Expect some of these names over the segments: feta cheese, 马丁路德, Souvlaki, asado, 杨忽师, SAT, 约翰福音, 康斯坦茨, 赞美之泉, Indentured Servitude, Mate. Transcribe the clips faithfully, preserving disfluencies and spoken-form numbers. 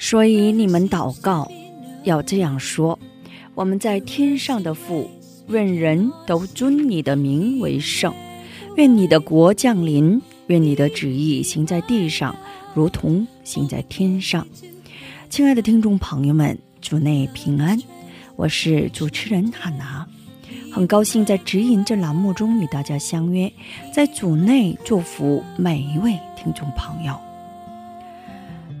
所以你们祷告要这样说，我们在天上的父，愿人都尊你的名为圣，愿你的国降临，愿你的旨意行在地上，如同行在天上。亲爱的听众朋友们，主内平安，我是主持人汉娜，很高兴在指引这栏目中与大家相约，在主内祝福每一位听众朋友。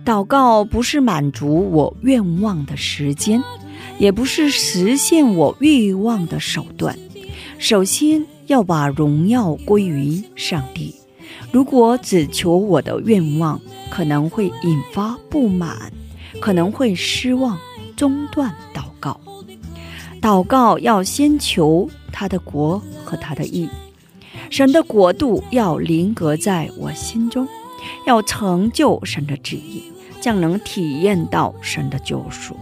祷告不是满足我愿望的时间，也不是实现我欲望的手段。首先要把荣耀归于上帝。如果只求我的愿望，可能会引发不满，可能会失望、中断祷告。祷告要先求他的国和他的义，神的国度要临格在我心中，要成就神的旨意， 将能体验到神的救赎。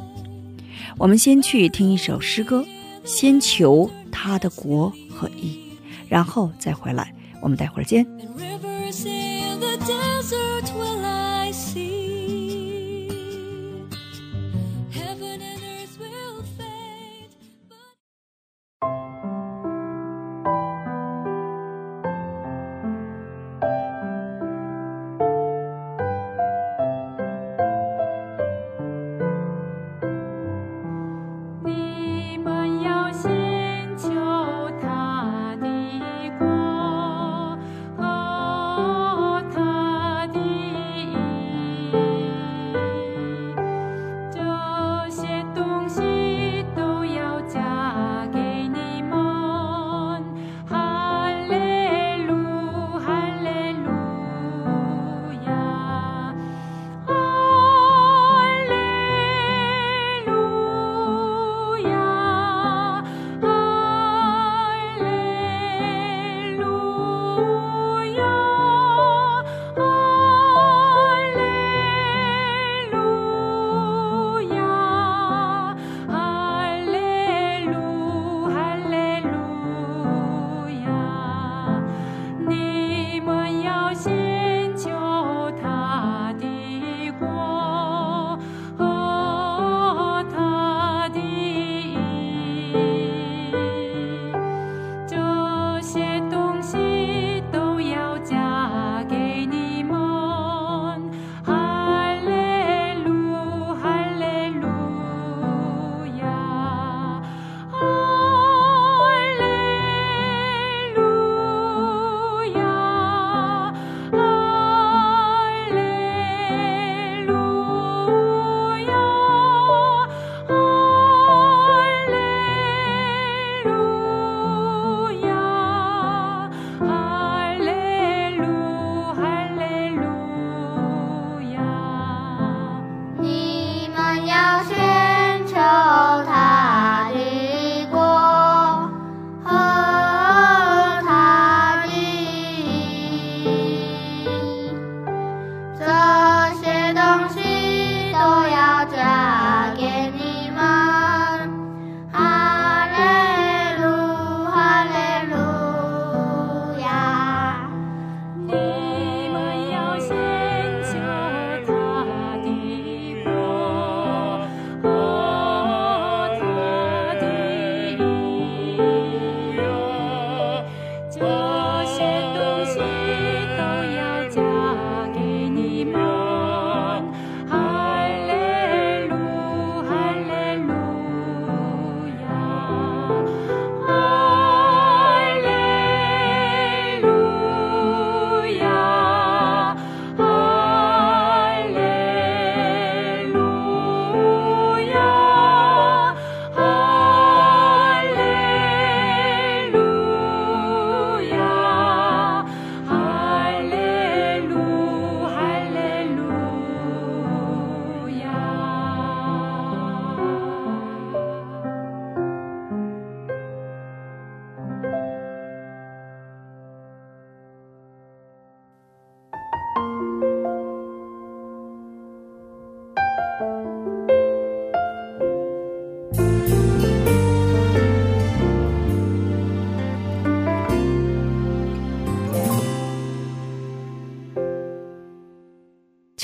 我们先去听一首诗歌，先求他的国和义，然后再回来。我们待会儿见。 你们要先求他的国和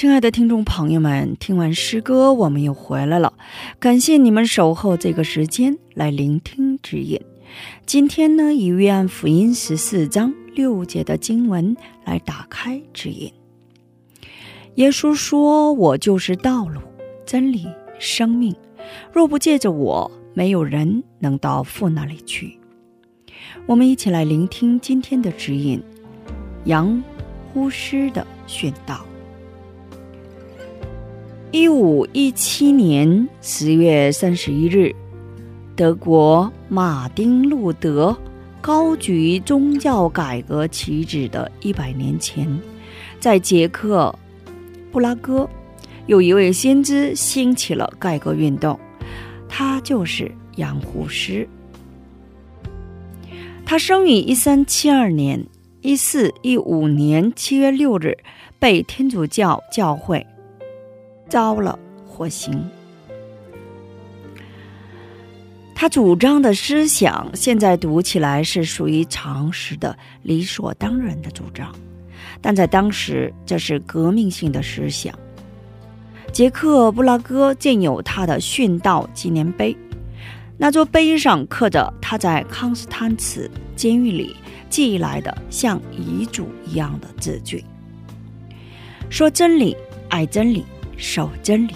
亲爱的听众朋友们，听完诗歌我们又回来了，感谢你们守候这个时间来聆听指引。今天呢，以约翰福音十四章六节的经文来打开指引。耶稣说，我就是道路、真理、生命，若不借着我，没有人能到父那里去。我们一起来聆听今天的指引，杨忽师的宣道。一五一七年十月三十一日，德国马丁路德高举宗教改革旗帜的一百年前，在捷克布拉戈有一位先知兴起了改革运动，他就是杨忽师。他生于一三七二年，一四一五年七月六日被天主教教会遭了火刑。他主张的思想现在读起来是属于常识的理所当然的主张，但在当时这是革命性的思想。捷克布拉戈建有他的殉道纪念碑，那座碑上刻着他在康斯坦茨监狱里寄来的像遗嘱一样的字句，说真理，爱真理，守真理。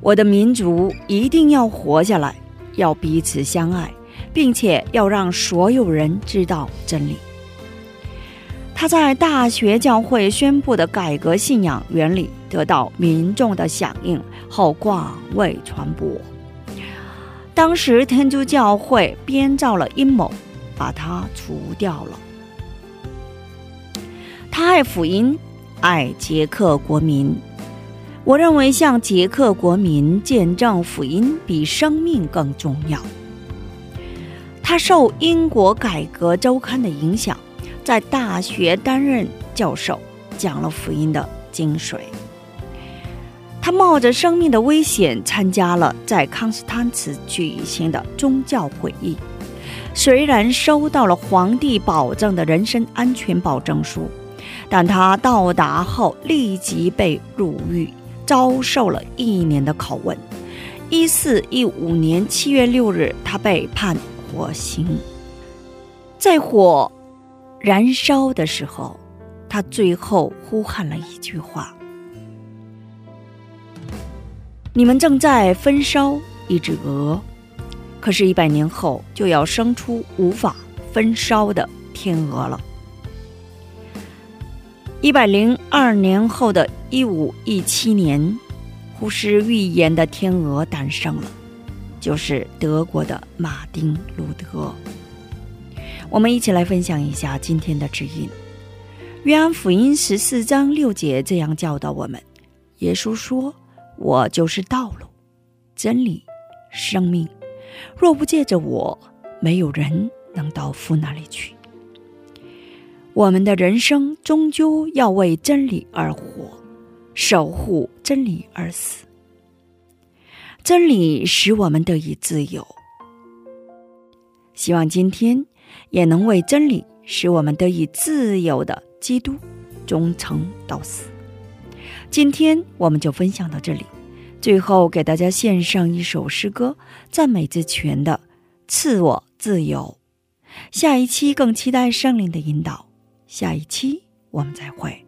我的民族一定要活下来，要彼此相爱，并且要让所有人知道真理。他在大学教会宣布的改革信仰原理得到民众的响应后广为传播。当时天主教会编造了阴谋，把他除掉了。他爱福音，爱捷克国民。我认为向捷克国民见证福音比生命更重要。他受英国改革周刊的影响，在大学担任教授，讲了福音的精髓。他冒着生命的危险参加了在康斯坦茨举行的宗教会议，虽然收到了皇帝保证的人身安全保证书，但他到达后立即被入狱，遭受了一年的拷问。一四一五年七月六日，他被判火刑。在火燃烧的时候，他最后呼喊了一句话：你们正在焚烧一只鹅，可是一百年后就要生出无法焚烧的天鹅了。一百零二年后的一五一七年，忽师预言的天鹅诞生了，就是德国的马丁路德。我们一起来分享一下今天的指引。约翰福音十四章六节这样教导我们：耶稣说，我就是道路、真理、生命，若不借着我，没有人能到父那里去。我们的人生终究要为真理而活，守护真理而死。真理使我们得以自由。希望今天也能为真理使我们得以自由的基督忠诚到死。今天我们就分享到这里，最后给大家献上一首诗歌，赞美之泉的《赐我自由》。下一期更期待圣灵的引导，下一期我们再会。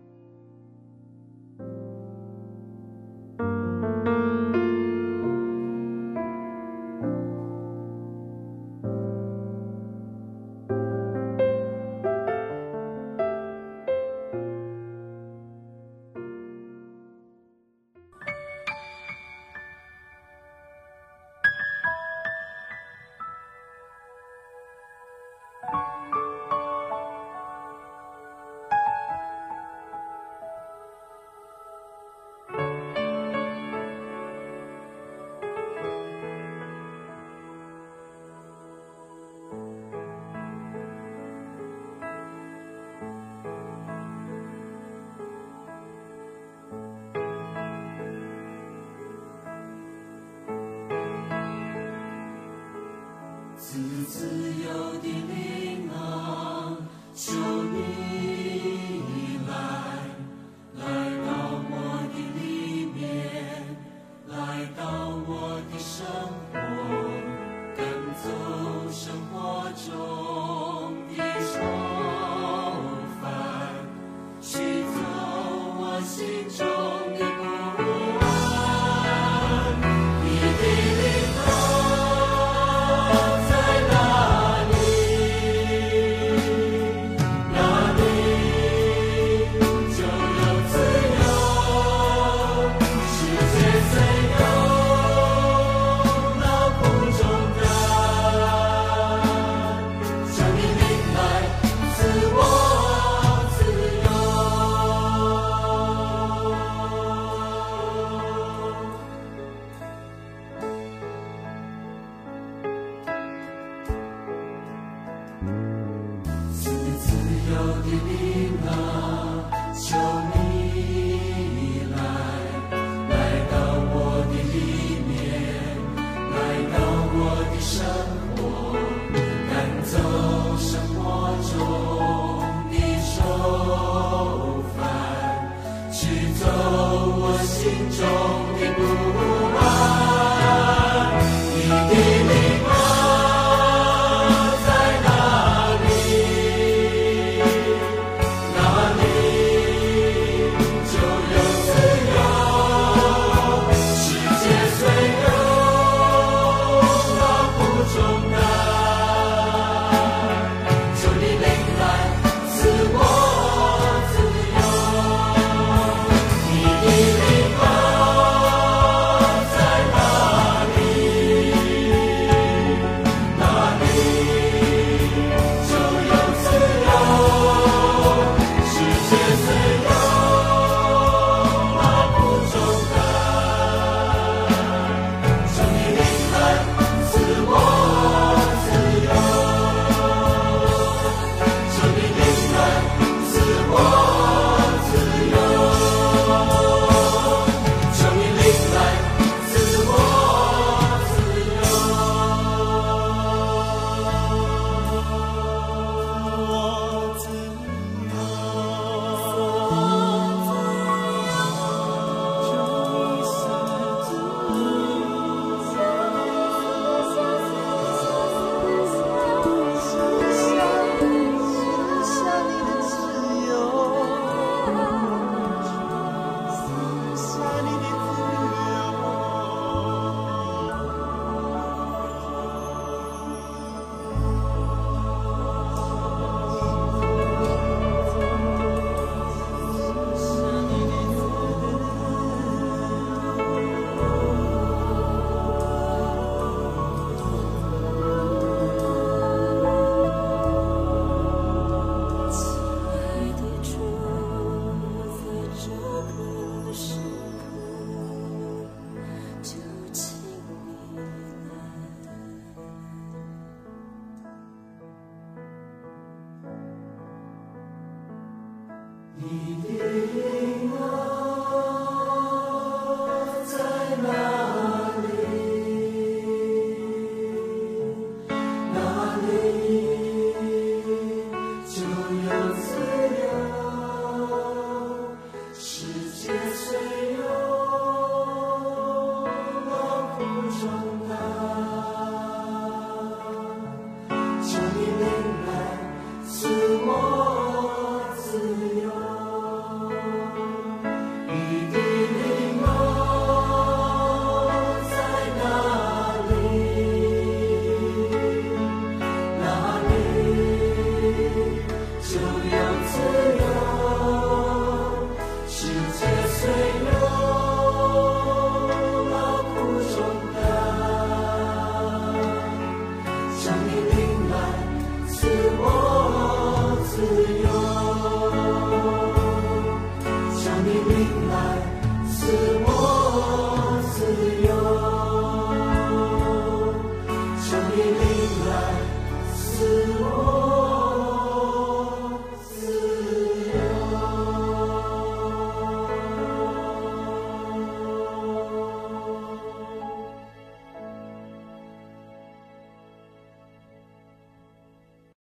신정 기쁨.